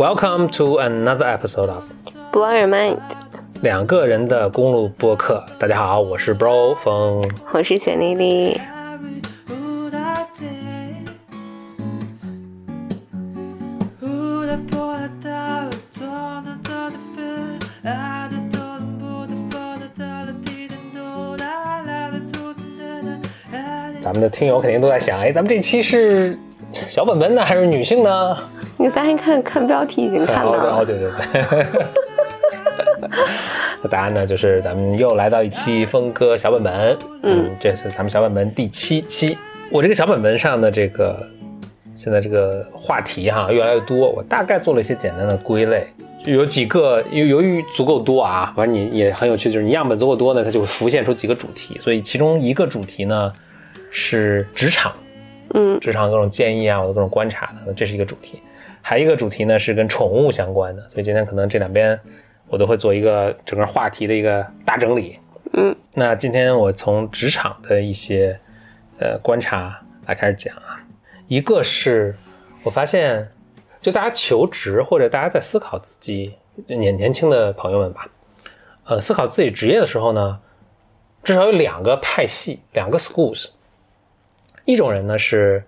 Welcome to another episode of Blow Your Mind 两个人的公路播客。大家好，我是 Bro 峰，我是简丽丽。咱们的听友肯定都在想，咱们这期是小本本呢，还是女性呢？你大家看标题已经看到了。哦，对对对。答案呢，就是咱们又来到一期峰哥小本本。这次咱们小本本第7期。我这个小本本上的这个现在这个话题哈越来越多，我大概做了一些简单的归类。有几个由于足够多啊，反正你也很有趣，就是你样本足够多呢，它就会浮现出几个主题。所以其中一个主题呢是职场。职场各种建议啊，我的各种观察的，这是一个主题。还有一个主题呢是跟宠物相关的，所以今天可能这两边我都会做一个整个话题的一个大整理。那今天我从职场的一些观察来开始讲啊。一个是我发现，就大家求职或者大家在思考自己年轻的朋友们吧，思考自己职业的时候呢，至少有两个派系，两个 schools。一种人呢是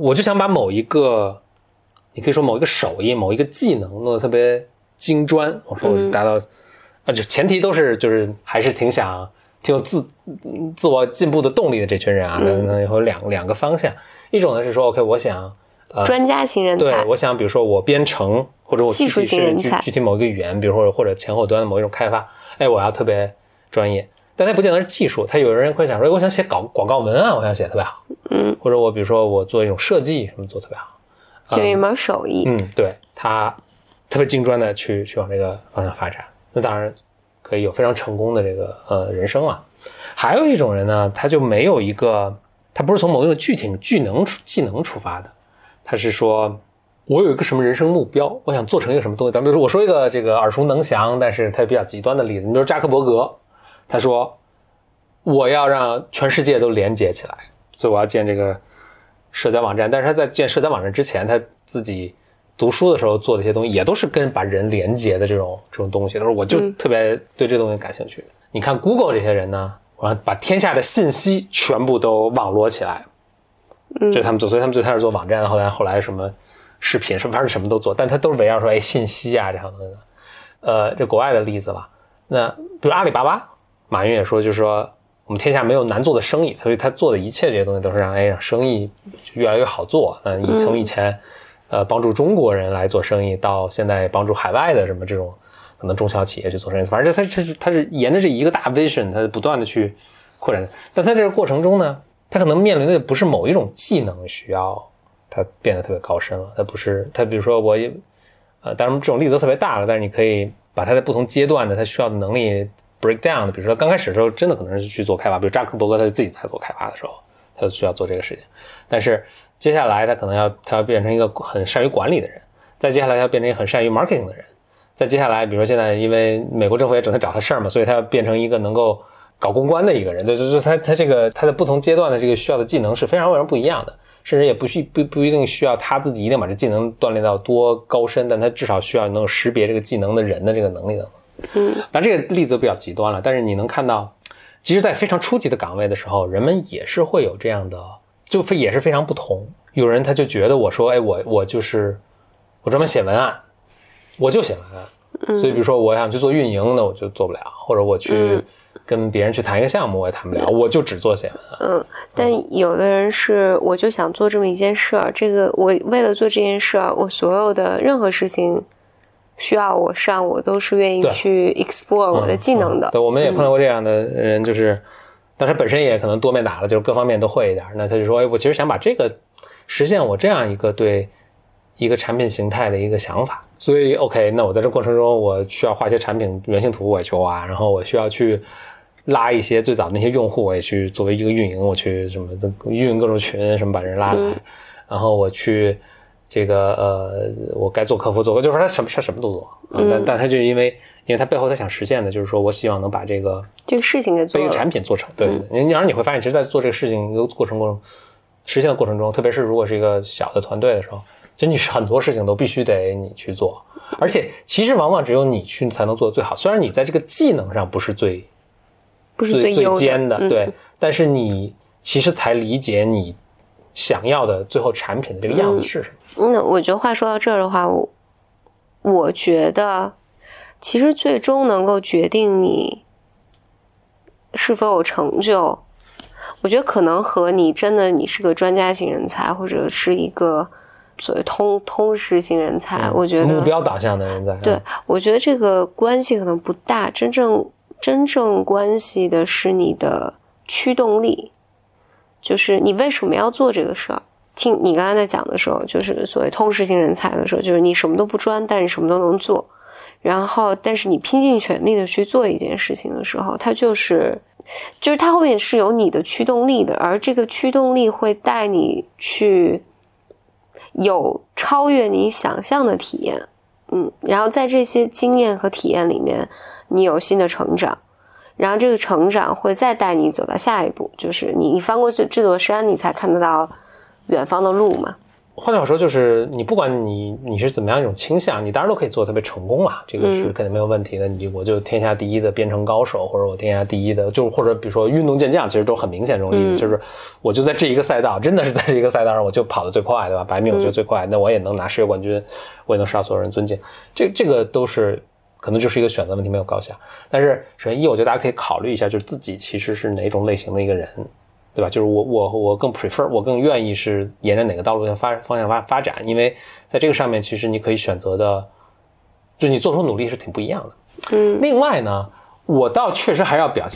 我就想把某一个，你可以说某一个手艺某一个技能弄得特别精专，我说我就达到就前提都是就是还是挺有自我进步的动力的这群人啊，能有两个方向。一种呢是说 OK 我想专家型人才，对，我想比如说我编程，或者我具体是具体某一个语言，比如说或者前后端的某一种开发，哎，我要特别专业。但它不见得是技术，它有人会想说，哎，我想写广告文案，我想写特别好，或者我比如说我做一种设计什么做特别好，就一门手艺，对，它特别精专的去往这个方向发展，那当然可以有非常成功的这个人生啊。还有一种人呢，他就没有一个，他不是从某一种具体技能出发的，他是说我有一个什么人生目标，我想做成一个什么东西。咱们比如说我说一个这个耳熟能详，但是它比较极端的例子，你比如扎克伯格。他说我要让全世界都连接起来，所以我要建这个社交网站，但是他在建社交网站之前，他自己读书的时候做的一些东西也都是跟把人连接的这种东西，他说我就特别对这东西感兴趣。你看 Google 这些人呢，我要把天下的信息全部都网罗起来，这是他们做，所以他们最开始做网站，后来什么视频什么反正什么都做，但他都是围绕说，哎，信息啊这样东西。这国外的例子了，那比如阿里巴巴，马云也说，就是说我们天下没有难做的生意，所以他做的一切这些东西都是让生意越来越好做。那从以前帮助中国人来做生意，到现在帮助海外的什么这种可能中小企业去做生意，反正他是沿着这一个大 vision， 他不断的去扩展。但在这个过程中呢，他可能面临的不是某一种技能需要他变得特别高深了，他不是他比如说我当然这种例子都特别大了，但是你可以把他在不同阶段的他需要的能力breakdown 的，比如说刚开始的时候真的可能是去做开发，比如扎克伯格他自己在做开发的时候他就需要做这个事情，但是接下来他可能要变成一个很善于管理的人，再接下来他要变成一个很善于 marketing 的人，再接下来比如说现在因为美国政府也整天找他事儿嘛，所以他要变成一个能够搞公关的一个人，就是他这个他的不同阶段的这个需要的技能是非常非常不一样的，甚至也不一定需要他自己一定把这技能锻炼到多高深，但他至少需要能够识别这个技能的人的这个能力的。那这个例子比较极端了，但是你能看到即使在非常初级的岗位的时候，人们也是会有这样的，就也是非常不同。有人他就觉得我说，哎，我就是我专门写文案，我就写文案，所以比如说我想去做运营的我就做不了，或者我去跟别人去谈一个项目我也谈不了，我就只做写文案。但有的人是我就想做这么一件事儿，这个我为了做这件事儿，我所有的任何事情需要我上，我都是愿意去 explore 我的技能的。对，我们也碰到过这样的人，就是但是本身也可能多面打了，就是各方面都会一点，那他就说，哎，我其实想把这个实现我这样一个对一个产品形态的一个想法，所以 OK， 那我在这过程中我需要画一些产品原型图我也去画，然后我需要去拉一些最早的那些用户我也去作为一个运营，我去什么运营各种群什么把人拉来，然后我去这个我该做客服做，就是他什么都做，但他就因为他背后他想实现的就是说我希望能把这个事情给做，把一个产品做成，对对对。然后你会发现，其实在做这个事情一个过程中，实现的过程中，特别是如果是一个小的团队的时候，就你很多事情都必须得你去做，而且其实往往只有你去才能做得最好，虽然你在这个技能上不是最尖的、嗯、对，但是你其实才理解你想要的最后产品的这个样子是什么。嗯，我觉得话说到这儿的话，我觉得其实最终能够决定你是否有成就，我觉得可能和你真的你是个专家型人才，或者是一个所谓通识型人才、嗯、我觉得目标导向的人才，对，我觉得这个关系可能不大，真正关系的是你的驱动力，就是你为什么要做这个事儿。听你刚才在讲的时候，就是所谓通识型人才的时候，就是你什么都不专，但是什么都能做，然后但是你拼尽全力的去做一件事情的时候，它就是它后面是有你的驱动力的，而这个驱动力会带你去有超越你想象的体验，嗯，然后在这些经验和体验里面你有新的成长，然后这个成长会再带你走到下一步，就是你翻过这座山你才看得到远方的路嘛。换句话说，就是你不管你是怎么样一种倾向，你当然都可以做特别成功嘛，这个是肯定没有问题的。你我就天下第一的编程高手，或者我天下第一的，就或者比如说运动健将，其实都很明显这种例子，就是我就在这一个赛道，真的是在这一个赛道上我就跑得最快，对吧？百米我就最快，那我也能拿世界冠军，我也能受到所有人尊敬。这个都是可能就是一个选择问题，没有高下。但是首先一，我觉得大家可以考虑一下，就是自己其实是哪种类型的一个人。对吧？就是我更 prefer， 我更愿意是沿着哪个道路方向发展，因为在这个上面其实你可以选择的，就你做出努力是挺不一样的。嗯，另外呢，我倒确实还要表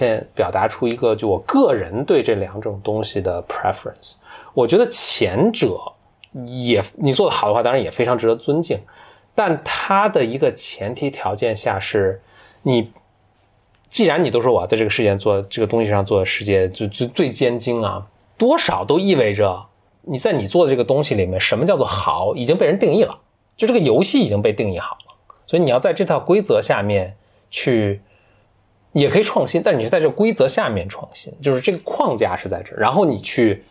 达出一个就我个人对这两种东西的 preference。我觉得前者也你做得好的话，当然也非常值得尊敬，但它的一个前提条件下是你。既然你都说我要在这个世界做这个东西上做世界最尖精啊，多少都意味着你在你做的这个东西里面，什么叫做好已经被人定义了，就这个游戏已经被定义好了，所以你要在这套规则下面去也可以创新，但是你是在这规则下面创新，就是这个框架是在这，然后你去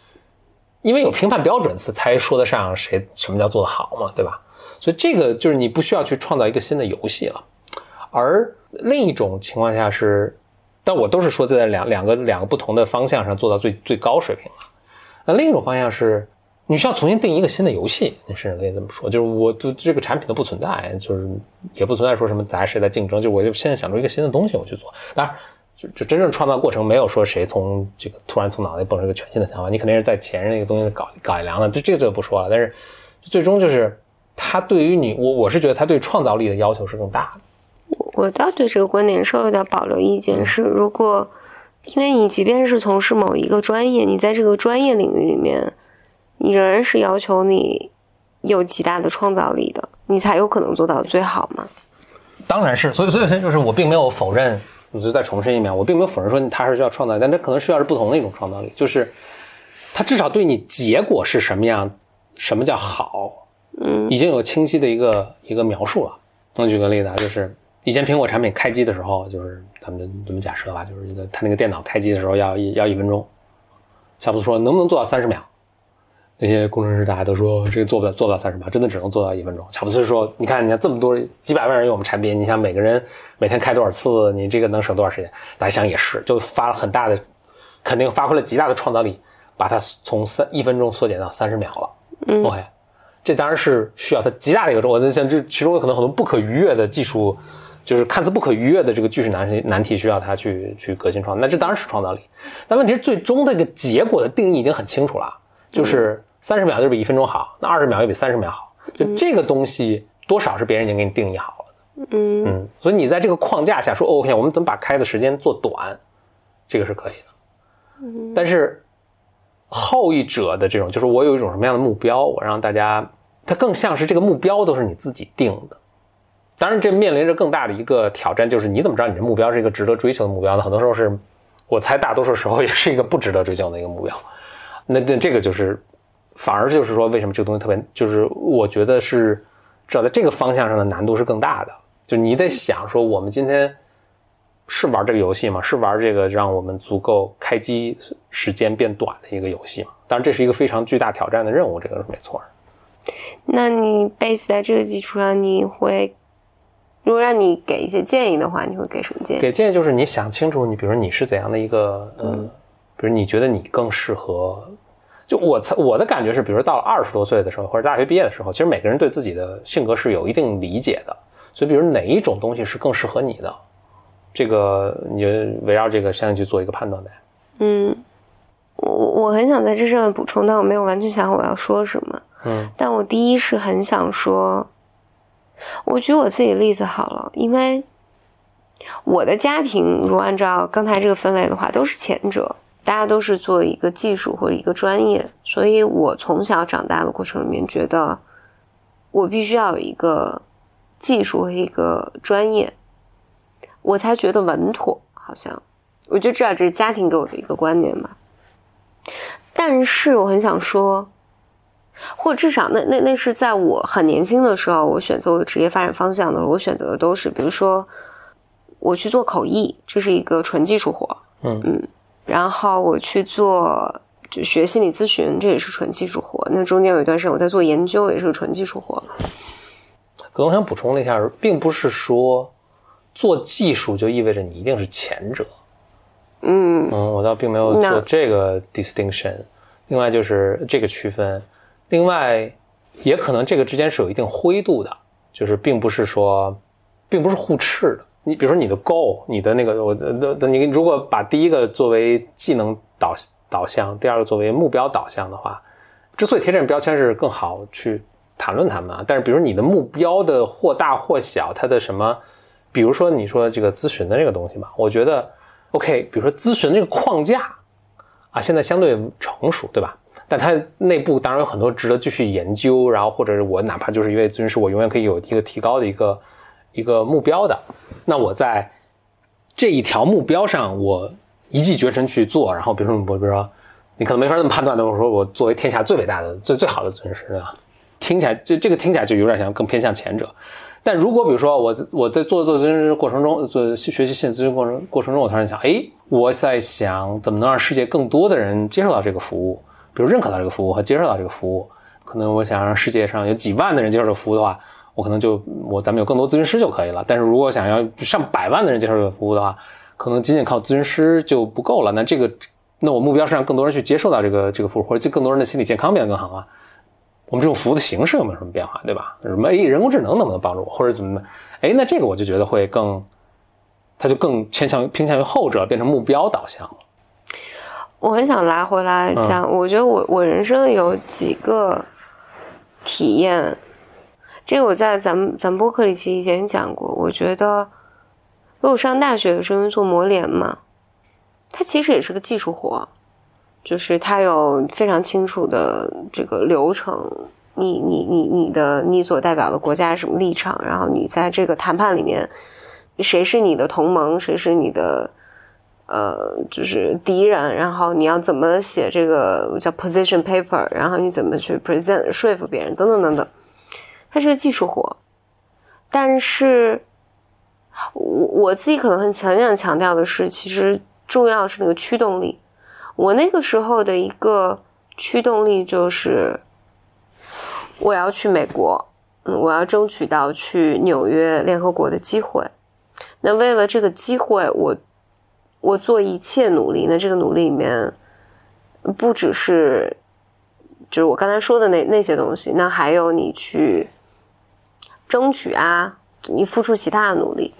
因为有评判标准才说得上谁什么叫做得好嘛，对吧？所以这个就是你不需要去创造一个新的游戏了。而另一种情况下是，但我都是说在两个不同的方向上做到最高水平了。那另一种方向是，你需要重新定一个新的游戏，你甚至可以这么说，就是我对这个产品都不存在，就是也不存在说什么咱谁在竞争，就我就现在想出一个新的东西我去做。当然，就真正创造过程没有说谁从这个突然从脑袋蹦出一个全新的想法，你肯定是在前任那个东西搞一凉的，这个不说了。但是最终就是他对于你，我是觉得他对创造力的要求是更大的。我倒对这个观点稍微有点保留意见，是如果因为你即便是从事某一个专业，你在这个专业领域里面你仍然是要求你有极大的创造力的，你才有可能做到最好嘛。当然是，所以就是我并没有否认，我就再重申一遍，我并没有否认说它是需要创造力，但这可能需要是不同的一种创造力，就是它至少对你结果是什么样，什么叫好，嗯，已经有清晰的一个描述了。我举个例子啊，就是以前苹果产品开机的时候，就是咱们就这么假设吧，就是他那个电脑开机的时候要1分钟，乔布斯说能不能做到30秒？那些工程师大家都说这个做不到30秒，真的只能做到1分钟。乔布斯说，你看这么多几百万人用我们产品，你想每个人每天开多少次，你这个能省多少时间？大家想也是，就发了很大的，肯定发挥了极大的创造力，把它从1分钟缩减到30秒了。嗯 ，OK， 这当然是需要它极大的一个，我在想这其中有可能很多不可逾越的技术。就是看似不可逾越的这个技术难题需要他去革新创造，那这当然是创造力。但问题是最终这个结果的定义已经很清楚了，就是30秒就比1分钟好，那20秒就比30秒好，就这个东西多少是别人已经给你定义好了的。嗯，所以你在这个框架下说 OK 我们怎么把开的时间做短，这个是可以的。但是后一者的这种就是我有一种什么样的目标，我让大家它更像是这个目标都是你自己定的。当然这面临着更大的一个挑战，就是你怎么知道你的目标是一个值得追求的目标呢？很多时候是我猜大多数时候也是一个不值得追求的一个目标。那这个就是反而就是说为什么这个东西特别，就是我觉得是至少在这个方向上的难度是更大的，就你得想说我们今天是玩这个游戏吗？是玩这个让我们足够开机时间变短的一个游戏吗？当然这是一个非常巨大挑战的任务，这个是没错的。那你 base 在这个基础上，你会如果让你给一些建议的话，你会给什么建议？给建议就是你想清楚，你比如你是怎样的一个比如你觉得你更适合，就我的感觉是，比如到了20多岁的时候，或者大学毕业的时候，其实每个人对自己的性格是有一定理解的，所以比如哪一种东西是更适合你的，这个你围绕这个相应去做一个判断呗。嗯，我很想在这上面补充，但我没有完全想好我要说什么。嗯，但我第一是很想说，我举我自己的例子好了，因为我的家庭如果按照刚才这个分类的话，都是前者，大家都是做一个技术或者一个专业，所以我从小长大的过程里面觉得我必须要有一个技术和一个专业，我才觉得稳妥，好像我就知道这是家庭给我的一个观念嘛。但是我很想说，或至少那是在我很年轻的时候，我选择我的职业发展方向的时候，我选择的都是比如说我去做口译，这是一个纯技术活，然后我去做就学心理咨询，这也是纯技术活，那中间有一段时间我在做研究，也是纯技术活。可能我想补充了一下，并不是说做技术就意味着你一定是前者。我倒并没有做这个 distinction， 另外就是这个区分，另外也可能这个之间是有一定灰度的，就是并不是互斥的。你比如说你的 goal， 你的那个你如果把第一个作为技能导向，第二个作为目标导向的话，之所以贴这种标签是更好去谈论它们啊。但是比如你的目标的或大或小，它的什么，比如说你说这个咨询的这个东西吧，我觉得 OK， 比如说咨询这个框架啊，现在相对成熟，对吧？但它内部当然有很多值得继续研究，然后或者是我哪怕就是一位咨询师，我永远可以有一个提高的一个目标的，那我在这一条目标上我一技绝尘去做，然后比如说你可能没法这么判断的，我说我作为天下最伟大的最好的咨询师，对吧？听起来这个就有点像更偏向前者。但如果比如说我在做咨询师过程中，做学习心理咨询过程中，我突然想，我在想怎么能让世界更多的人接受到这个服务，比如认可到这个服务和接受到这个服务，可能我想让世界上有几万的人接受这个服务的话，我可能咱们有更多咨询师就可以了。但是如果想要上百万的人接受这个服务的话，可能仅仅靠咨询师就不够了。那我目标是让更多人去接受到这个服务，或者更多人的心理健康变得更好啊。我们这种服务的形式有没有什么变化，对吧？什么人工智能能不能帮助我，或者怎么那这个我就觉得会它就更偏向于后者，变成目标导向了。我很想拉回来讲，我觉得我人生有几个体验。这个我在咱们播客里其实以前讲过，我觉得因为我上大学的时候做模联嘛，它其实也是个技术活，就是它有非常清楚的这个流程，你所代表的国家什么立场，然后你在这个谈判里面谁是你的同盟，谁是你的就是敌人，然后你要怎么写这个叫 position paper， 然后你怎么去 present 说服别人等等等等。它是个技术活，但是我自己可能很强调的是，其实重要的是那个驱动力。我那个时候的一个驱动力就是我要去美国，我要争取到去纽约联合国的机会。那为了这个机会，我做一切努力。那这个努力里面不只是就是我刚才说的那些东西，那还有你去争取啊，你付出其他的努力。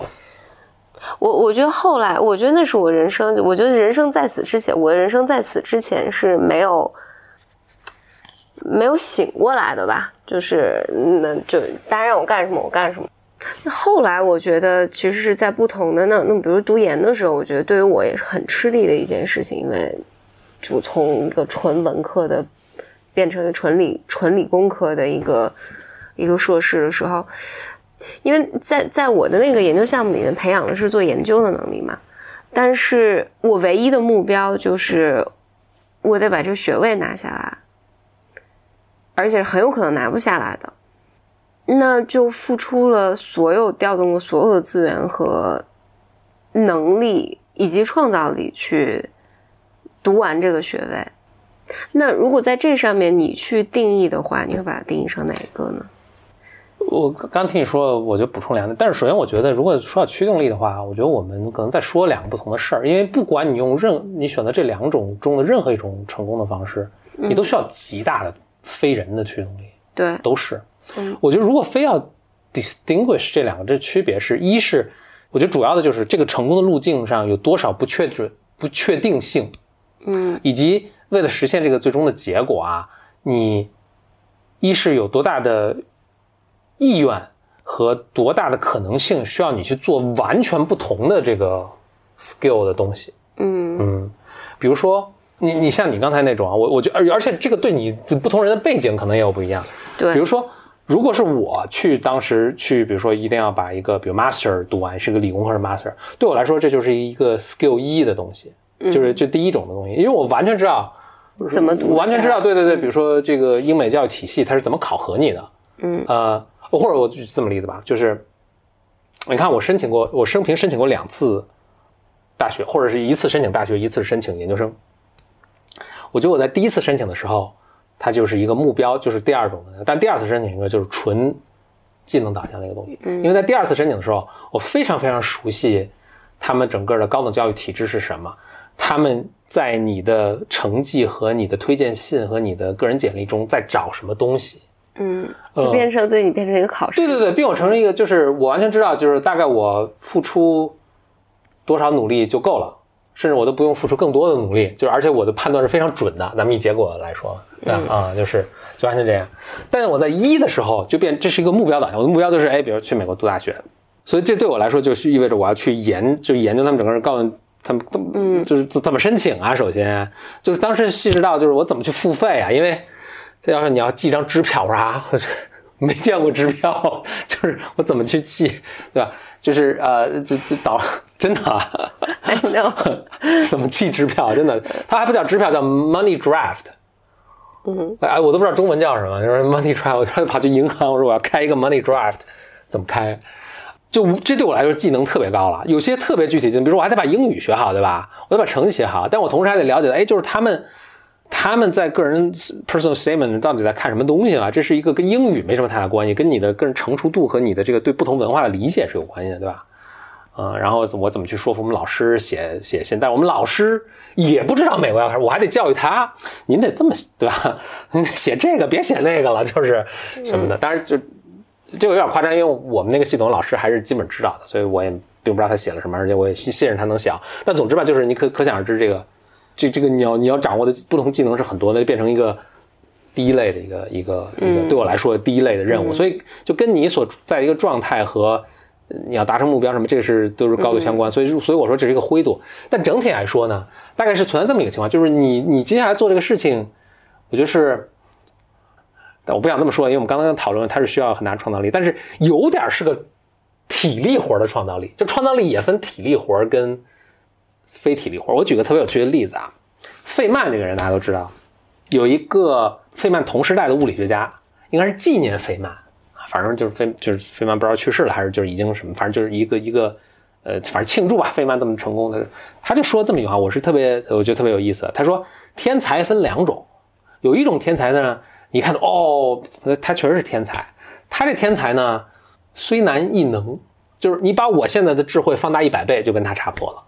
我觉得后来，我觉得那是我人生，我觉得人生在此之前是没有醒过来的吧，就是那就大家让我干什么我干什么。那后来我觉得其实是在不同的那比如读研的时候，我觉得对于我也是很吃力的一件事情，因为就从一个纯文科的变成了纯理工科的一个硕士的时候，因为在我的那个研究项目里面培养的是做研究的能力嘛，但是我唯一的目标就是我得把这个学位拿下来，而且很有可能拿不下来的，那就付出了调动过所有的资源和能力以及创造力去读完这个学位。那如果在这上面你去定义的话，你会把它定义成哪一个呢？我刚听你说，我就补充两点。但是首先，我觉得如果说到驱动力的话，我觉得我们可能在说两个不同的事儿，因为不管你用你选择这两种中的任何一种成功的方式，你都需要极大的非人的驱动力。对，都是。我觉得如果非要 distinguish 这两个，这区别是一是，我觉得主要的就是这个成功的路径上有多少不确定性，以及为了实现这个最终的结果啊，你一是有多大的意愿和多大的可能性需要你去做完全不同的这个 skill 的东西。比如说你像你刚才那种啊，我觉得而且这个对你不同人的背景可能也有不一样。对，比如说如果是我当时去，比如说一定要把一个比如 master 读完，是个理工科的 master， 对我来说这就是一个 skill 1的东西，就是就第一种的东西，因为我完全知道怎么读，完全知道对，比如说这个英美教育体系它是怎么考核你的，或者我举这么例子吧，就是你看我生平申请过2次大学，或者是一次申请大学，一次申请研究生。我觉得我在第一次申请的时候，它就是一个目标，就是第二种的，但第二次申请一个就是纯技能导向的一个东西，因为在第二次申请的时候，我非常非常熟悉他们整个的高等教育体制是什么，他们在你的成绩和你的推荐信和你的个人简历中在找什么东西。就变成对你变成一个考试。对，并我成了一个，就是我完全知道，就是大概我付出多少努力就够了，甚至我都不用付出更多的努力，就是而且我的判断是非常准的，咱们以结果来说就完全这样。但是我在1的时候就变，这是一个目标导向，我的目标就是比如去美国读大学，所以这对我来说就是意味着我要去研究他们整个告诉他们就是怎么申请啊，首先就是当时细致到就是我怎么去付费啊，因为这要是你要寄张支票啥，没见过支票，就是我怎么去寄，对吧？就是真的I know 怎么寄支票，真的，它还不叫支票，叫 money draft。我都不知道中文叫什么，就是 money draft， 我就跑去银行，我说我要开一个 money draft， 怎么开？就这对我来说技能特别高了，有些特别具体，比如说我还得把英语学好，对吧？我得把成绩写好，但我同时还得了解，就是他们在个人 personal statement 到底在看什么东西啊，这是一个跟英语没什么太大关系，跟你的个人成熟度和你的这个对不同文化的理解是有关系的，对吧？然后我怎么去说服我们老师写信，但我们老师也不知道美国要开始，我还得教育他，您得这么对吧？您得写这个别写那个了，就是什么的。当然就这个有点夸张，因为我们那个系统老师还是基本知道的，所以我也并不知道他写了什么，而且我也信任他能写。但总之吧，就是你可想而知这个你要掌握的不同技能是很多的，就变成一个第一类的一个对我来说第一类的任务，所以就跟你所在一个状态和你要达成目标什么，这个是都是高度相关，所以我说这是一个灰度。但整体来说呢，大概是存在这么一个情况，就是你接下来做这个事情，我觉得是，但我不想这么说，因为我们刚刚讨论它是需要很大创造力，但是有点是个体力活的创造力，就创造力也分体力活跟非体力活。我举个特别有趣的例子啊，费曼这个人大家都知道，有一个费曼同时代的物理学家，应该是纪念费曼啊，反正就是费曼不知道去世了还是就是已经什么，反正就是一个反正庆祝吧，费曼这么成功的，他就说这么一句话，我觉得特别有意思。他说天才分两种，有一种天才呢，你看他确实是天才，他这天才呢虽难亦能，就是你把我现在的智慧放大100倍就跟他差不多了。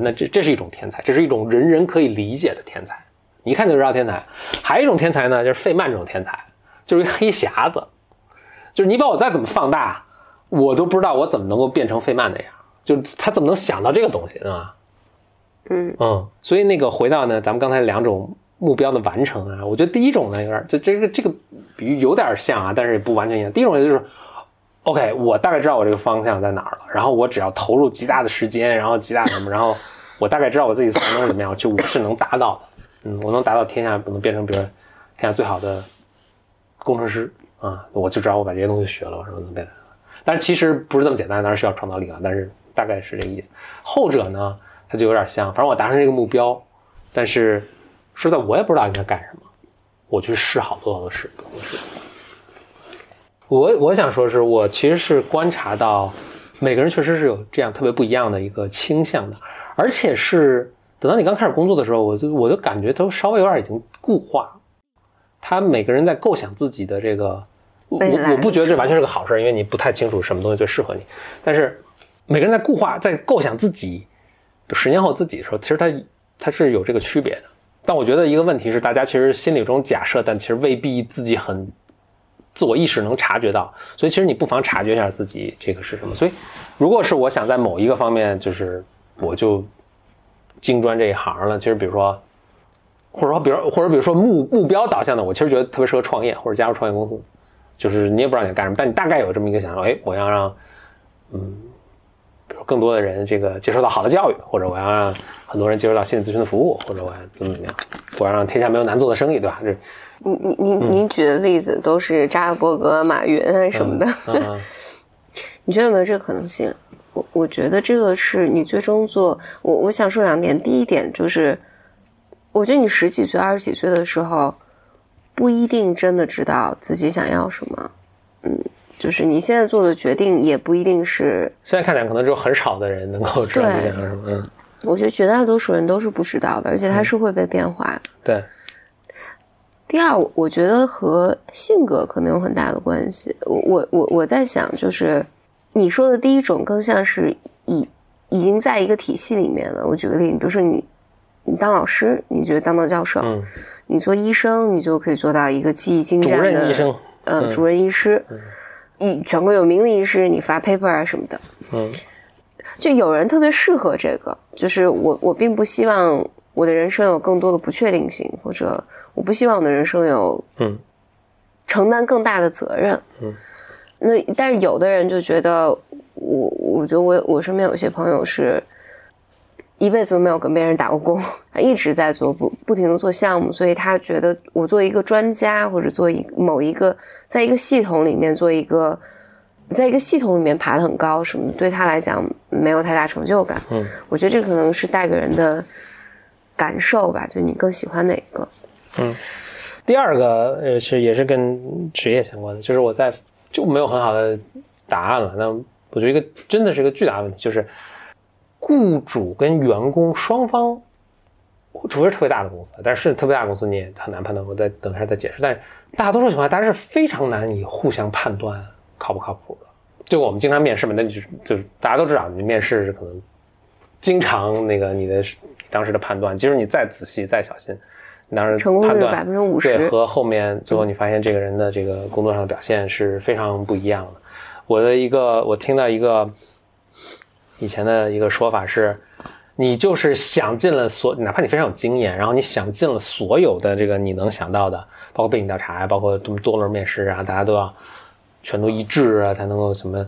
那这是一种天才，这是一种人人可以理解的天才，你一看就知道天才。还有一种天才呢，就是费曼这种天才，就是一黑匣子，就是你把我再怎么放大，我都不知道我怎么能够变成费曼那样，就是他怎么能想到这个东西呢？所以回到咱们刚才两种目标的完成啊，我觉得第一种呢，就这个比喻有点像啊，但是也不完全一样。第一种就是OK， 我大概知道我这个方向在哪儿了，然后我只要投入极大的时间，然后极大什么，然后我大概知道我自己才能怎么样，就我是能达到的。我能达到天下，能变成比如天下最好的工程师啊，我就知道我把这些东西学了，我是能变成。但是其实不是这么简单，当然需要创造力了，但是大概是这个意思。后者呢，它就有点像，反正我达成这个目标，但是说实在我也不知道应该干什么，我去试好多事。我想说是我其实是观察到每个人确实是有这样特别不一样的一个倾向的，而且是等到你刚开始工作的时候，我就感觉都稍微有点已经固化，他每个人在构想自己的这个，我不觉得这完全是个好事，因为你不太清楚什么东西最适合你，但是每个人在固化，在构想自己10年后自己的时候，其实他是有这个区别的。但我觉得一个问题是，大家其实心里有种假设，但其实未必自己很自我意识能察觉到，所以其实你不妨察觉一下自己这个是什么。所以如果是我想在某一个方面就是我就精专这一行了，其实比如说或者说目标导向的，我其实觉得特别适合创业或者加入创业公司，就是你也不知道你干什么，但你大概有这么一个想法，哎，我要让比如更多的人这个接受到好的教育，或者我要让很多人接受到心理咨询的服务，或者我要怎么样，我要让天下没有难做的生意，对吧？这你举的例子都是扎克伯格、马云什么的，你觉得有没有这个可能性？我觉得这个是你最终做。我想说2点，第一点就是，我觉得你10几岁、20几岁的时候，不一定真的知道自己想要什么，就是你现在做的决定也不一定是，现在看起来可能只有很少的人能够知道自己想要什么。我觉得绝大多数人都是不知道的，而且它是会被变化的。对。第二，我觉得和性格可能有很大的关系。我在想，就是你说的第一种更像是已经在一个体系里面了。我举个例子，比如说你当老师，你就当到教授；你做医生，你就可以做到一个技艺精湛的主任医生，主任医师。全国有名的医师，你发 paper 啊什么的，就有人特别适合这个。就是我并不希望我的人生有更多的不确定性，或者我不希望我的人生有承担更大的责任。但是有的人就觉得，我觉得我身边有些朋友是一辈子都没有跟别人打过工，他一直在做不停的做项目，所以他觉得我做一个专家，或者做某一个在一个系统里面做一个，在一个系统里面爬得很高什么的，对他来讲没有太大成就感。我觉得这可能是带给人的感受吧，就你更喜欢哪一个？第二个也是跟职业相关的，就是就没有很好的答案了。那我觉得真的是一个巨大的问题，就是雇主跟员工双方，除非是特别大的公司，但是特别大的公司你也很难判断。我再等一下再解释。但是大多数情况下，大家是非常难以互相判断靠不靠谱的。就我们经常面试嘛，那就是大家都知道，你面试可能经常那个你当时的判断，即使你再仔细再小心，你当时成功率50%，对，和后面最后你发现这个人的这个工作上的表现是非常不一样的。我听到一个以前的一个说法是，你就是想尽了哪怕你非常有经验，然后你想尽了所有的这个你能想到的，包括背景调查呀，包括多轮面试啊，大家都要全都一致啊，才能够什么，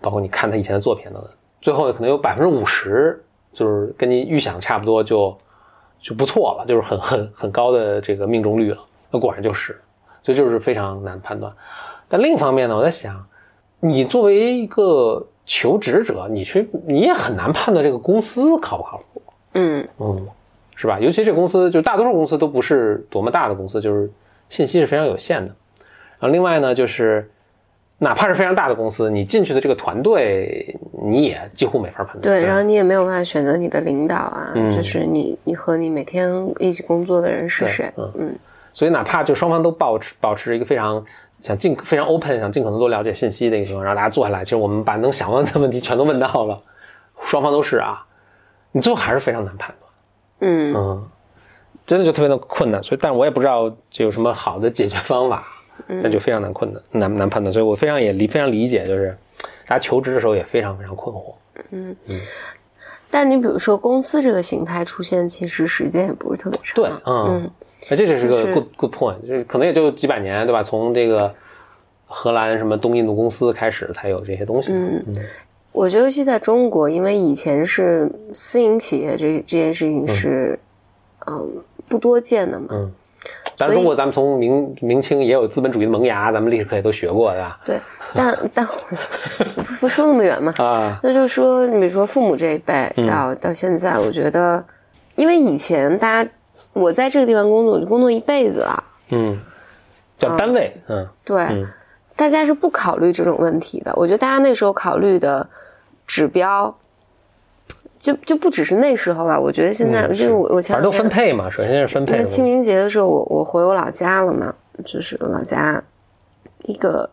包括你看他以前的作品等等，最后可能有50%就是跟你预想差不多就不错了，就是很高的这个命中率了。那果然就是，所以就是非常难判断。但另一方面呢，我在想，你作为一个求职者，你也很难判断这个公司靠不靠谱。是吧？尤其这公司，就大多数公司都不是多么大的公司，就是信息是非常有限的。然后另外呢，就是哪怕是非常大的公司，你进去的这个团队你也几乎没法判断。对，然后你也没有办法选择你的领导啊，就是你和你每天一起工作的人是谁。所以哪怕就双方都保持一个非常非常 open， 想尽可能多了解信息的一个情况，然后大家坐下来，其实我们把能想问的问题全都问到了，双方都是啊，你最后还是非常难判断。真的就特别的困难。所以但我也不知道这有什么好的解决方法，那就非常难判断。所以我非常理解，就是大家求职的时候也非常非常困惑。但你比如说公司这个形态出现，其实时间也不是特别长。对，这就是个 good point， 就是可能也就几百年，对吧？从这个荷兰什么东印度公司开始才有这些东西。我觉得尤其在中国，因为以前是私营企业这件事情是不多见的嘛。但是中国咱们从明清也有资本主义的萌芽，咱们历史课也都学过的。对，但不说那么远嘛。那就说你比如说父母这一辈到现在，我觉得因为以前大家。我在这个地方工作一辈子了，叫单位，对，大家是不考虑这种问题的。我觉得大家那时候考虑的指标就不只是那时候了，我觉得现在就是我前两天反正都分配嘛，首先是分配。那清明节的时候我回我老家了嘛，就是我老家一个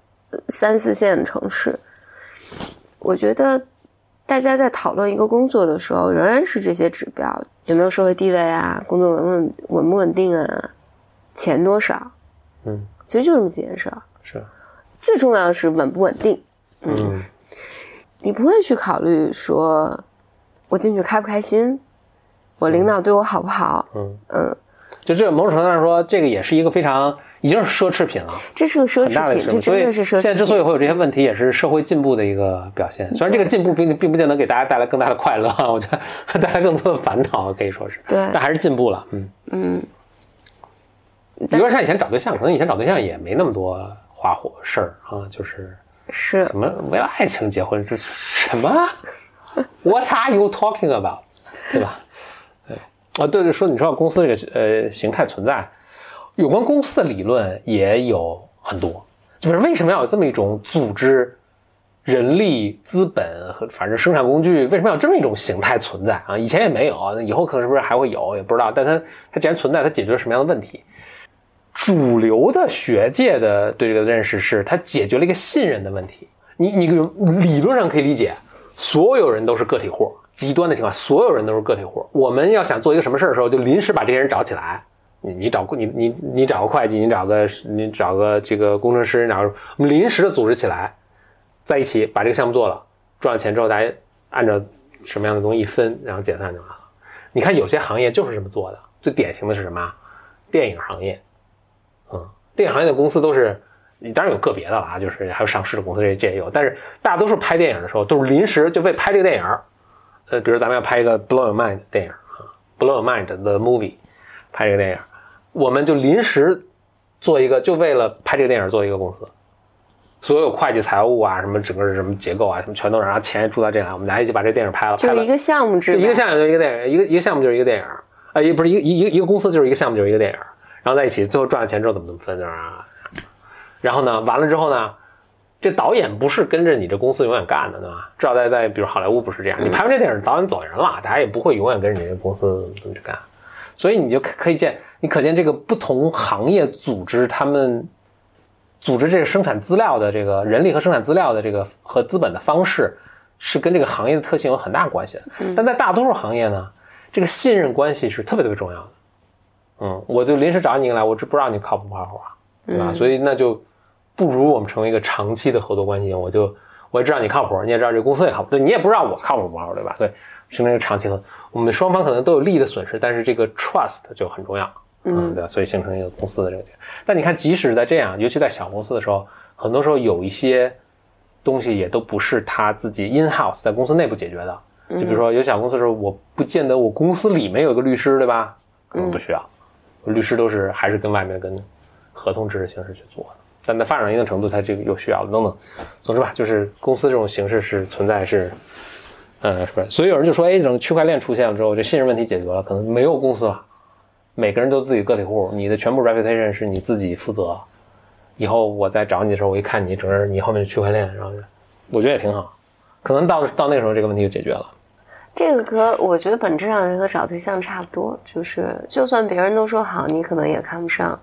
3-4线城市，我觉得大家在讨论一个工作的时候仍然是这些指标，有没有社会地位啊，工作稳不稳定啊，钱多少，嗯，其实就这么几件事，是最重要的是稳不稳定。 嗯，你不会去考虑说我进去开不开心，我领导对我好不好，嗯，就这某种程度上说，这个也是一个非常已经是奢侈品了，这是个奢侈品，这真的是奢侈品。现在之所以会有这些问题，也是社会进步的一个表现。虽然这个进步并不见得给大家带来更大的快乐，我觉得带来更多的烦恼，可以说是，对，但还是进步了。嗯，有点像以前找对象，可能以前找对象也没那么多花火事儿啊，就是什么为了爱情结婚，这是什么 ？What are you talking about？ 对吧？对啊，对对，说你说公司这个形态存在，有关公司的理论也有很多，就是为什么要有这么一种组织、人力、资本和反正生产工具，为什么要有这么一种形态存在啊？以前也没有，那以后可能是不是还会有也不知道。但它既然存在，它解决了什么样的问题？主流的学界的对这个认识是，它解决了一个信任的问题。你理论上可以理解，所有人都是个体户，极端的情况，所有人都是个体户。我们要想做一个什么事的时候，就临时把这些人找起来。你找个会计，你找个这个工程师，我们临时的组织起来，在一起把这个项目做了，赚了钱之后，大家按照什么样的东西一分，然后解散就完了。你看有些行业就是这么做的，最典型的是什么？电影行业。电影行业的公司都是，当然有个别的了啊，就是还有上市的公司这也有，但是大多数拍电影的时候都是临时就为拍这个电影，比如咱们要拍一个 Blow Your Mind 电影啊 ，Blow Your Mind the movie， 拍这个电影，我们就临时做一个，就为了拍这个电影做一个公司，所有会计财务啊，什么整个什么结构啊，什么全都然后钱也注到这来，我们来一起把这电影拍了，就是一个项目制，一个项目就是一个电影，一个项目就是一个电影，也不是一个公司就是一个项目就是一个电影。然后在一起，最后赚了钱之后怎么分啊？然后呢，完了之后呢，这导演不是跟着你这公司永远干的，对吧？至少在比如好莱坞不是这样，你拍完这电影，导演走人了，大家也不会永远跟着你这公司这么干。所以你就可以见，你可见这个不同行业组织他们组织这个生产资料的这个人力和生产资料的这个和资本的方式，是跟这个行业的特性有很大关系的。但在大多数行业呢，这个信任关系是特别特别重要的。我就临时找你来，我不让你靠谱不靠谱啊，对吧？所以那就不如我们成为一个长期的合作关系，我也知道你靠谱，你也知道这个公司也靠谱，对，你也不知道我靠谱不靠谱，对吧？对，形成一个长期合作，我们双方可能都有利益的损失，但是这个 trust 就很重要，对吧？所以形成一个公司的这个结。但你看，即使在这样，尤其在小公司的时候，很多时候有一些东西也都不是他自己 in house 在公司内部解决的，就比如说有小公司的时候，我不见得我公司里面有一个律师，对吧？可能不需要。律师都是还是跟外面跟合同制的形式去做的，但在发展到一定程度，它这个有需要的等等。总之吧，就是公司这种形式是存在是，是吧？所以有人就说，哎，等区块链出现了之后，这信任问题解决了，可能没有公司了，每个人都自己个体户，你的全部 reputation 是你自己负责。以后我再找你的时候，我一看你整个你后面的区块链，然后我觉得也挺好，可能到那个时候这个问题就解决了。这个和我觉得本质上和找对象差不多，就是就算别人都说好，你可能也看不上，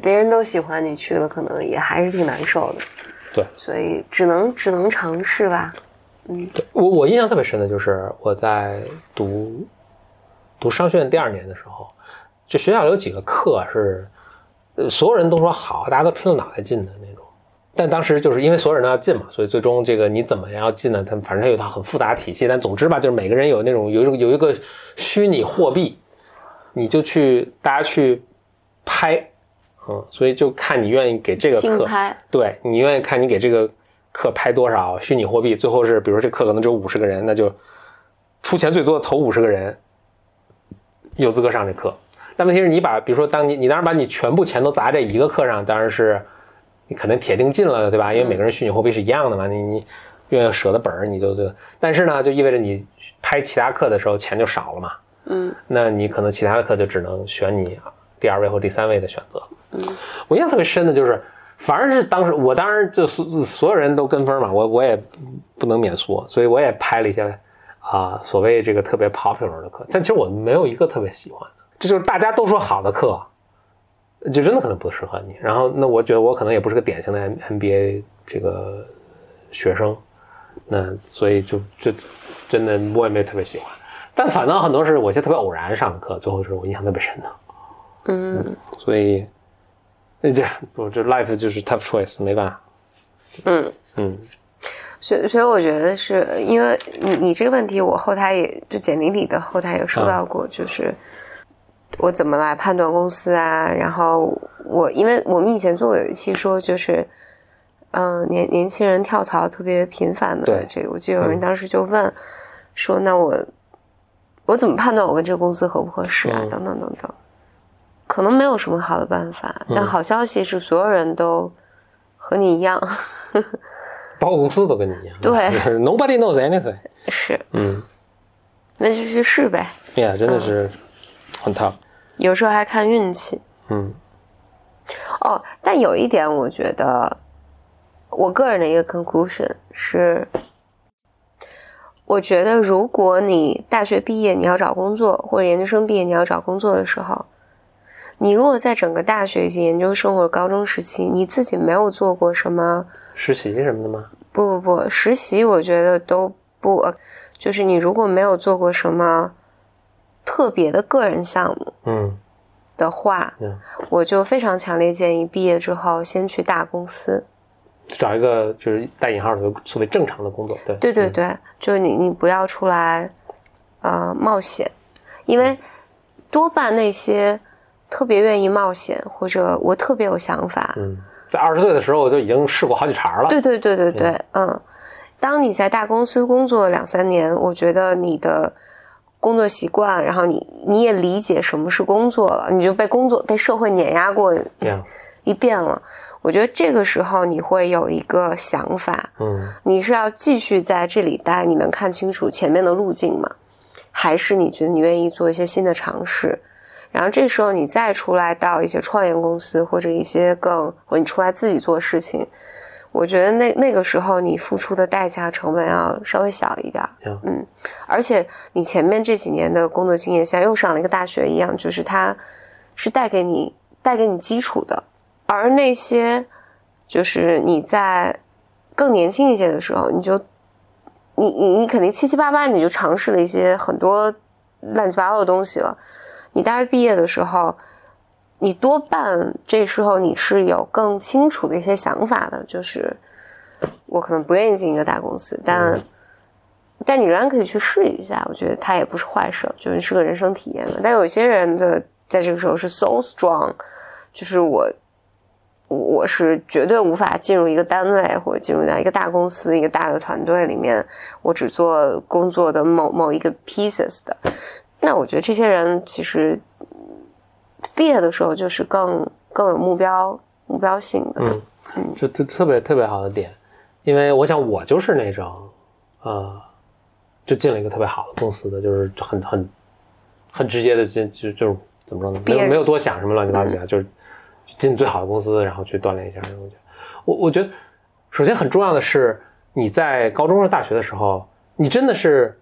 别人都喜欢你去了，可能也还是挺难受的。对，所以只能尝试吧。对，我印象特别深的就是我在读商学院第2年的时候，就学校有几个课是所有人都说好，大家都拼了脑袋进的那种。但当时就是因为所有人都要进嘛，所以最终这个你怎么样要进呢？反正它有一套很复杂的体系。但总之吧，就是每个人有那种有一个虚拟货币，你就大家去拍，所以就看你愿意给这个课，对你愿意看你给这个课拍多少虚拟货币。最后是比如说这课可能只有50个人，那就出钱最多的头50个人有资格上这课。但问题是你把比如说你当然把你全部钱都砸在一个课上，当然是。你可能铁定进了，对吧？因为每个人虚拟货币是一样的嘛，你愿意舍得本儿，你就对。但是呢，就意味着你拍其他课的时候钱就少了嘛。那你可能其他的课就只能选你第2位或第3位的选择。我印象特别深的就是，反而是当时我当然就所有人都跟风嘛，我也不能免俗，所以我也拍了一些啊，所谓这个特别 popular 的课，但其实我没有一个特别喜欢的，这就是大家都说好的课，就真的可能不适合你。然后那我觉得我可能也不是个典型的 MBA 这个学生，那所以就真的我也没特别喜欢。但反倒很多是我一些特别偶然上的课，最后是我印象特别深的。嗯，所以这我这 life 就是 tough choice， 没办法。嗯嗯。所以我觉得是因为你这个问题，我后台也就简历里的后台有收到过，就是我怎么来判断公司啊？然后因为我们以前做有一期说就是，年轻人跳槽特别频繁的这个，我记得有人当时就问说，那我怎么判断我跟这个公司合不合适啊？等等等等，可能没有什么好的办法。但好消息是，所有人都和你一样。包括公司都跟你一样，对，Nobody knows anything， 是，嗯，那就去试呗。Yeah， 真的是很 tough， 有时候还看运气。嗯，哦，但有一点，我觉得我个人的一个 conclusion 是，我觉得如果你大学毕业你要找工作，或者研究生毕业你要找工作的时候，你如果在整个大学以及研究生或者高中时期，你自己没有做过什么。实习什么的吗？不，实习我觉得都不，就是你如果没有做过什么特别的个人项目，嗯，的话，我就非常强烈建议毕业之后先去大公司，找一个就是带引号的所谓正常的工作，对，对对对，嗯、就是你不要出来，冒险，因为多半那些特别愿意冒险或者我特别有想法，嗯。在20岁的时候我就已经试过好几茬了。对对对对对，嗯。当你在大公司工作2-3年，我觉得你的工作习惯，然后你也理解什么是工作了，你就被社会碾压过一遍了。我觉得这个时候你会有一个想法，嗯，你是要继续在这里待，你能看清楚前面的路径吗？还是你觉得你愿意做一些新的尝试？然后这时候你再出来到一些创业公司或者一些或者你出来自己做事情，我觉得那个时候你付出的代价成本要稍微小一点，嗯，而且你前面这几年的工作经验像又上了一个大学一样，就是它是带给你基础的，而那些就是你在更年轻一些的时候，你肯定7-8你就尝试了一些很多乱七八糟的东西了。你大学毕业的时候，你多半这时候你是有更清楚的一些想法的，就是我可能不愿意进一个大公司，但你仍然可以去试一下，我觉得它也不是坏事，就是是个人生体验嘛。但有些人的在这个时候是 so strong， 就是我是绝对无法进入一个单位或者进入到一个大公司一个大的团队里面，我只做工作的某一个 pieces 的。那我觉得这些人其实毕业的时候就是更有目标性的，嗯，这特别特别好的点，因为我想我就是那种，就进了一个特别好的公司的，就是很直接的进，就是怎么说呢，没有多想什么乱七八糟，就是进最好的公司，然后去锻炼一下。我觉得首先很重要的是你在高中和大学的时候，你真的是。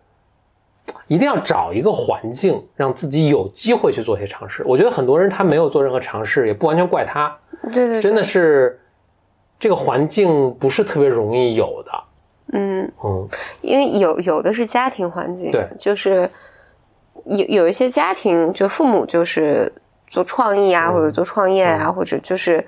一定要找一个环境让自己有机会去做一些尝试。我觉得很多人他没有做任何尝试，也不完全怪他，对对，真的是这个环境不是特别容易有的，嗯，因为有的是家庭环境，对，就是有一些家庭就父母就是做创意啊，或者做创业啊，或者就是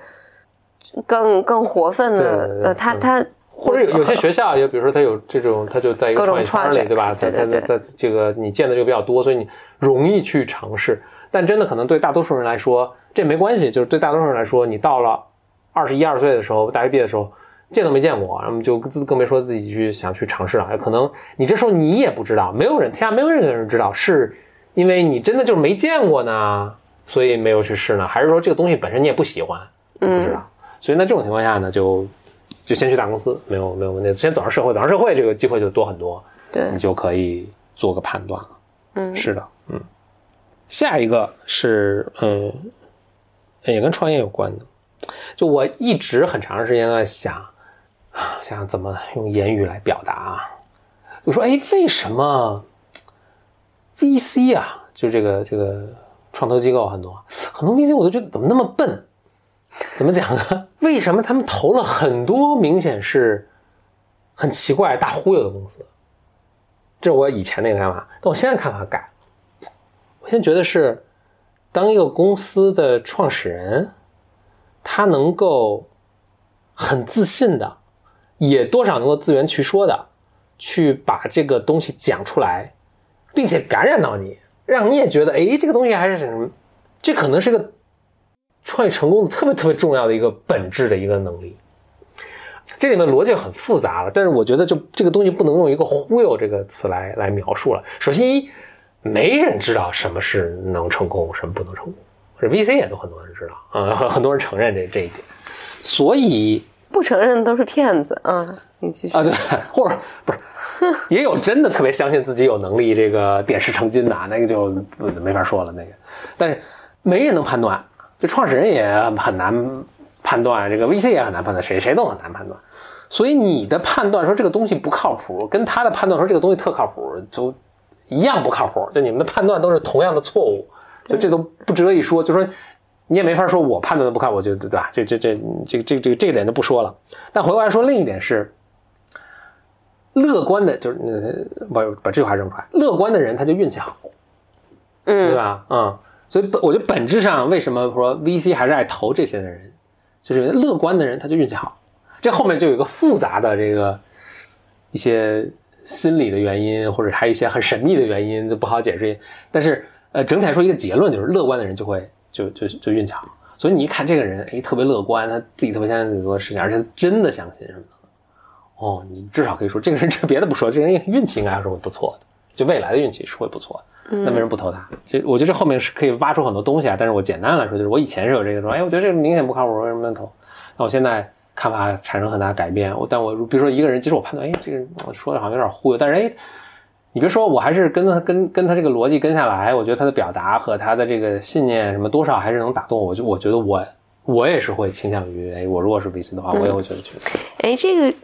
更活分的，对对对，他或者有些学校也比如说他有这种，他就在一个创业圈里，对吧，他这个你见的就比较多，所以你容易去尝试。但真的可能对大多数人来说这没关系，就是对大多数人来说你到了21-22岁的时候，大学毕业的时候见都没见过，然后就更别说自己去想去尝试了。可能你这时候你也不知道，没有任何人知道是因为你真的就是没见过呢，所以没有去试呢，还是说这个东西本身你也不喜欢，不知道。所以那这种情况下呢就先去大公司，没有问题。先走上社会，这个机会就多很多，对，你就可以做个判断了。嗯，是的，嗯。下一个是也跟创业有关的。就我一直很长时间在想怎么用言语来表达啊。就说，哎，为什么 VC 啊，就这个创投机构很多 VC 我都觉得怎么那么笨？怎么讲呢？为什么他们投了很多明显是很奇怪大忽悠的公司？这是我以前那个看法，但我现在看法改了。我现在觉得是，当一个公司的创始人，他能够很自信的，也多少能够自圆其说的，去把这个东西讲出来，并且感染到你，让你也觉得，哎，这个东西还是什么？这可能是个创业成功的特别特别重要的一个本质的一个能力。这里面逻辑很复杂了，但是我觉得就这个东西不能用一个忽悠这个词来描述了。首先一，没人知道什么是能成功，什么不能成功。VC 也都很多人知道啊，很多人承认这一点。所以不承认都是骗子啊，你继续啊，对，或者不是也有真的特别相信自己有能力这个点石成金的，那个就没法说了那个。但是没人能判断，就创始人也很难判断，这个 VC 也很难判断，谁都很难判断。所以你的判断说这个东西不靠谱，跟他的判断说这个东西特靠谱，就一样不靠谱，就你们的判断都是同样的错误，就这都不值得一说。就说你也没法说我判断的不靠谱，我觉得对吧？这点就不说了。但回过来说另一点是，乐观的就是把这句话扔出来，乐观的人他就运气好，嗯，对吧？嗯，所以我觉得本质上为什么说 VC 还是爱投这些的人，就是乐观的人他就运气好。这后面就有一个复杂的这个一些心理的原因，或者还有一些很神秘的原因，就不好解释。但是整体来说一个结论就是乐观的人就会就运气好。所以你一看这个人，哎，特别乐观，他自己特别相信自己做的事情，而且他真的相信什么的。哦，你至少可以说这个人，这别的不说，这个人运气应该是会不错的，就未来的运气是会不错的。那为什么不投他？其实我觉得这后面是可以挖出很多东西啊。但是我简单来说就是我以前是有这个说，哎，我觉得这个明显不靠谱，为什么投？那我现在看法产生很大改变。但我比如说一个人，其实我判断，哎，这个人我说的好像有点忽悠，但是哎，你别说，我还是跟他这个逻辑跟下来，我觉得他的表达和他的这个信念什么多少还是能打动我。我觉得我也是会倾向于，哎，我如果是 VC 的话，我也会觉得去。哎，这个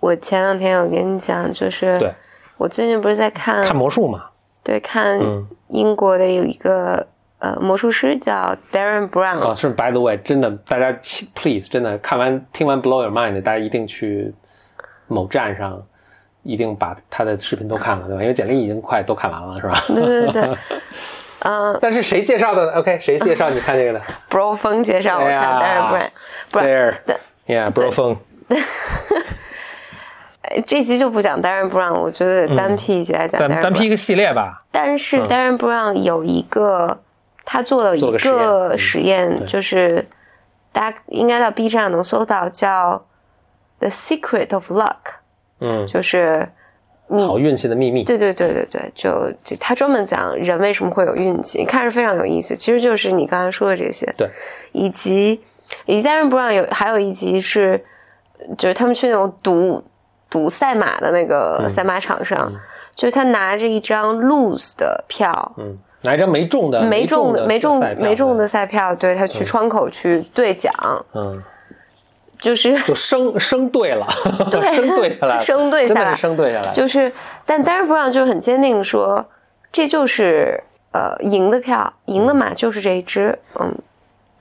我前两天有跟你讲，就是对，我最近不是在看魔术嘛？对，看英国的有一个魔术师叫 Derren Brown 啊，是 by the way， 真的大家 please 真的看完听完 Blow Your Mind， 大家一定去某站上。一定把他的视频都看了，对吧？因为简历已经快都看完了，是吧？对对对，但是谁介绍的 ？OK， 谁介绍你看这个的 ？Bro 峰介绍我看，但是不然 Bro 峰。这期就不讲 Derren Brown， 我觉得单批一起来讲，单批一个系列吧。但是 Derren Brown 有一个，他做了一个实验，就是大家应该到 B 站能搜到，叫 The Secret of Luck。嗯，就是你好运气的秘密。对对对对对，就他专门讲人为什么会有运气，看着非常有意思。其实就是你刚才说的这些，对，以及Derren Brown还有一集是，就是他们去那种赌赛马的那个赛马场上，就是他拿着一张 lose 的票，嗯，拿一张没中的赛票，对，他去窗口去兑奖，嗯。就生对了，对，生对下来，就是，但当然不让，就是很坚定说，这就是赢的票，赢的马就是这一只，嗯，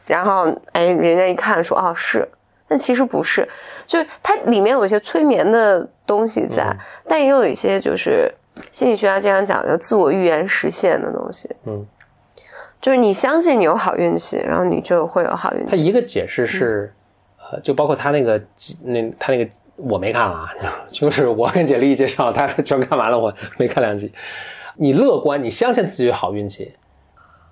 然后哎，人家一看说哦是，但其实不是，就是它里面有一些催眠的东西在，但也有一些就是心理学家经常讲的自我预言实现的东西，嗯，就是你相信你有好运气，然后你就会有好运气。它一个解释是。就包括他那个我没看啊，就是我跟简历介绍他全看完了，我没看两集。你乐观，你相信自己有好运气，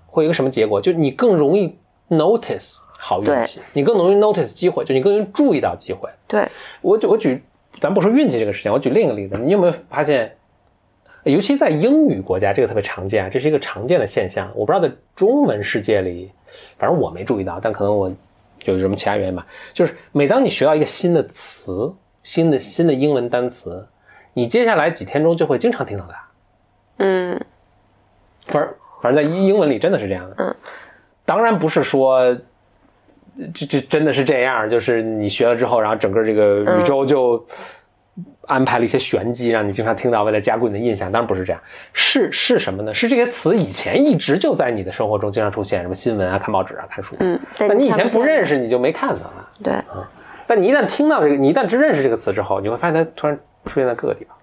会有一个什么结果？就你更容易 notice 好运气，你更容易 notice 机会，就你更容易注意到机会。对，我举，咱不说运气这个事情，我举另一个例子，你有没有发现，尤其在英语国家，这个特别常见，这是一个常见的现象。我不知道在中文世界里，反正我没注意到，但可能我。有什么其他原因吧？就是每当你学到一个新的词，新的英文单词，你接下来几天中就会经常听到它。嗯，反正在英文里真的是这样的。嗯，当然不是说这真的是这样，就是你学了之后，然后整个这个宇宙就安排了一些玄机，让你经常听到为了加固你的印象，当然不是这样，是什么呢？是这些词以前一直就在你的生活中经常出现，什么新闻啊、看报纸啊、看书。嗯，那你以前不认识，你就没看到了。对。嗯，但你一旦听到这个，你一旦只认识这个词之后，你会发现它突然出现在各个地方。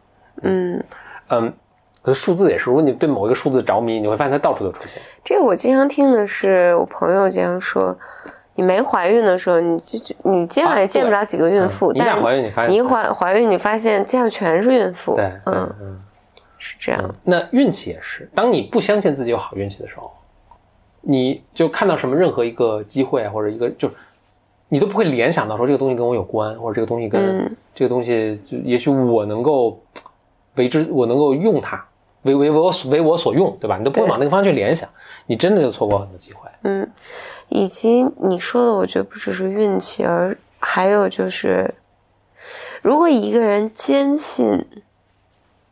嗯嗯，数字也是，如果你对某一个数字着迷，你会发现它到处都出现。这个我经常听的是，我朋友经常说。你没怀孕的时候，你街上也见不着几个孕妇。啊嗯、但怀孕你发现，你怀孕你发现街上全是孕妇。对，嗯嗯，是这样、嗯。那运气也是，当你不相信自己有好运气的时候，你就看到什么任何一个机会或者一个，就是你都不会联想到说这个东西跟我有关，或者这个东西跟、嗯、这个东西，就也许我能够为之，我能够用它，为我所用，对吧？你都不会往那个方向去联想，你真的就错过很多机会。嗯。以及你说的我觉得不只是运气，而还有就是如果一个人坚信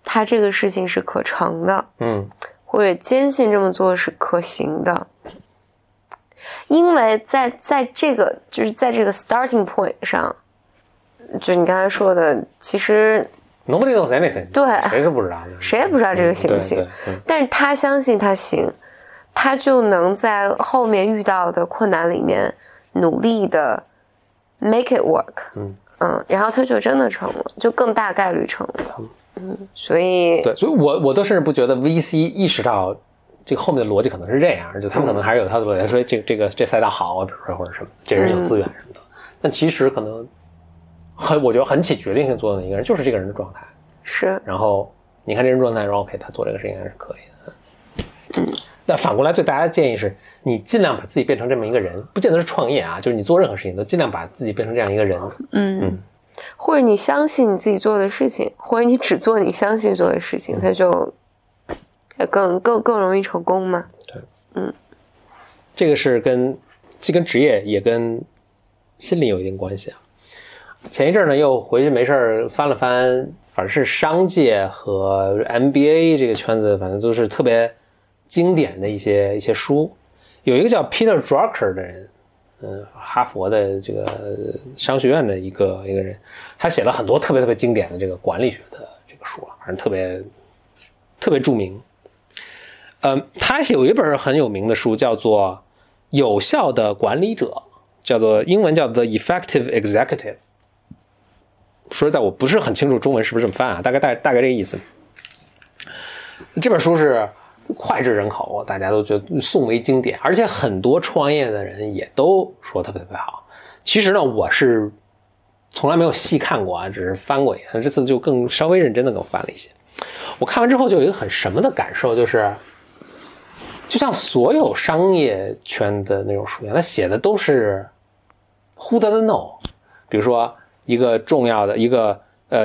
他这个事情是可成的，嗯，或者坚信这么做是可行的，因为在这个就是在这个 starting point 上，就你刚才说的，其实 nobody knows anything， 对，谁是不知道的，谁也不知道这个行不行、嗯嗯、但是他相信他行，他就能在后面遇到的困难里面努力的 make it work， 嗯，然后他就真的成了，就更大概率成了，嗯，所以我都甚至不觉得 VC 意识到这个后面的逻辑可能是这样，就他们可能还是有他的逻辑，说这赛道好，比如说或者什么，这人有资源什么的，但其实可能我觉得很起决定性作用的一个人就是这个人的状态，是，然后你看这人状态，然后 OK， 他做这个事情还是可以的，嗯。那反过来对大家的建议是，你尽量把自己变成这么一个人，不见得是创业啊，就是你做任何事情都尽量把自己变成这样一个人。嗯，或者你相信你自己做的事情，或者你只做你相信做的事情，它就更容易成功嘛。对，嗯，这个是既跟职业也跟心理有一定关系啊。前一阵呢又回去没事翻了翻，反正是商界和 MBA 这个圈子，反正都是特别。经典的一些书，有一个叫 Peter Drucker 的人，哈佛的这个商学院的一个人，他写了很多特别特别经典的这个管理学的这个书了，反正特别特别著名。他有一本很有名的书叫做《有效的管理者》，叫做英文叫 The Effective Executive。说实在，我不是很清楚中文是不是这么翻啊，大概这个意思。这本书是。脍炙人口，大家都觉得颂为经典，而且很多创业的人也都说特别特别好。其实呢，我是从来没有细看过啊，只是翻过一下，这次就更稍微认真的给我翻了一些。我看完之后就有一个很什么的感受，就是就像所有商业圈的那种书一样，他写的都是 Who doesn't know？ 比如说一个重要的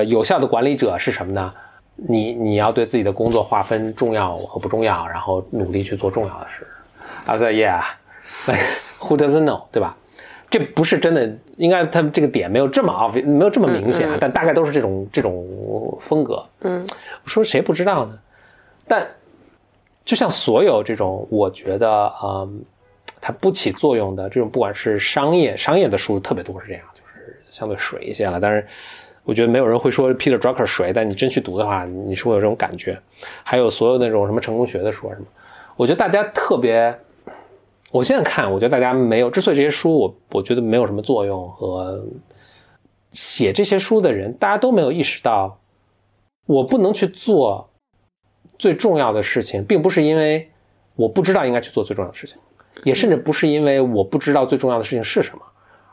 有效的管理者是什么呢？你要对自己的工作划分重要和不重要，然后努力去做重要的事。I was like, yeah, like, who doesn't know， 对吧？这不是真的，应该他们这个点没有这么obvious，没有这么明显啊，但大概都是这种风格。嗯，我说谁不知道呢？但就像所有这种，我觉得它不起作用的这种，不管是商业的书特别多是这样，就是相对水一些了，但是。我觉得没有人会说 Peter Drucker 水，但你真去读的话，你是会有这种感觉。还有所有那种什么成功学的书什么，我觉得大家特别，我现在看，我觉得大家没有，之所以这些书我觉得没有什么作用，和写这些书的人，大家都没有意识到，我不能去做最重要的事情，并不是因为我不知道应该去做最重要的事情，也甚至不是因为我不知道最重要的事情是什么，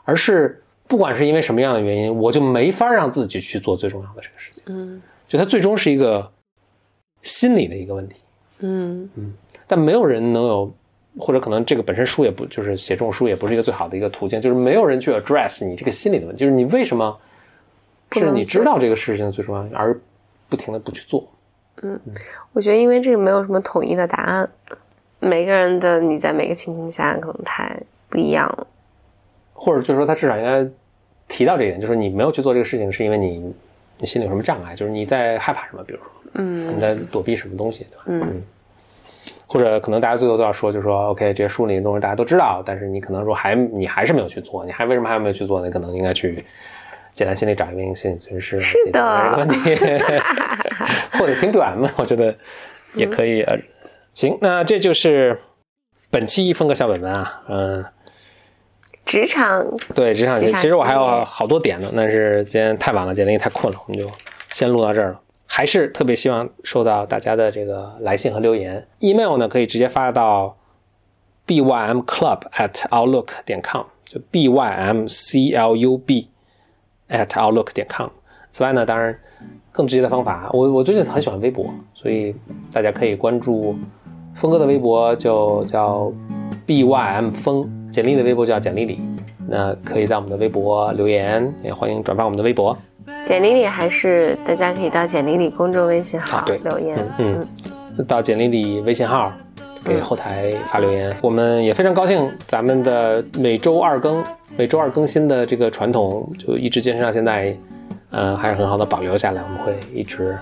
而是。不管是因为什么样的原因，我就没法让自己去做最重要的这个事情。嗯，就它最终是一个心理的一个问题。嗯嗯，但没有人能有，或者可能这个本身书也不就是写这种书也不是一个最好的一个途径，就是没有人去 address 你这个心理的问题，就是你为什么是你知道这个事情最重要，而不停的不去做。嗯，我觉得因为这个没有什么统一的答案，每个人的你在每个情况下可能太不一样了。或者就是说他至少应该提到这一点，就是你没有去做这个事情是因为你心里有什么障碍，就是你在害怕什么，比如说你在躲避什么东西，对吧？嗯，或者可能大家最后都要说，就是说 OK 这些书里的东西大家都知道，但是你可能说你还是没有去做，你为什么还没有去做呢？可能应该去简单心理找一位心理咨询师解决这个问题，或者听短嘛，我觉得也可以。行，那这就是本期风格小本本啊，职场，对，职场，其实我还有好多点呢，但是今天太晚了，简历太困了，我们就先录到这儿了。还是特别希望收到大家的这个来信和留言 ，email 呢可以直接发到 bymclub@outlook.com， 就 bymclub@outlook.com。此外呢，当然更直接的方法，我最近很喜欢微博，所以大家可以关注峰哥的微博，就叫 bym 峰，简历的微博叫简历里。那可以在我们的微博留言，也欢迎转发我们的微博。简历里还是大家可以到简历里公众微信号留言，到简历里微信号给后台发留言。我们也非常高兴，咱们的每周二更新的这个传统就一直坚持到现在，还是很好的保留下来。我们会一直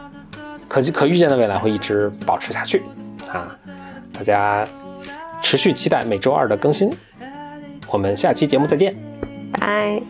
可预见的未来会一直保持下去啊！大家持续期待每周二的更新，我们下期节目再见，拜。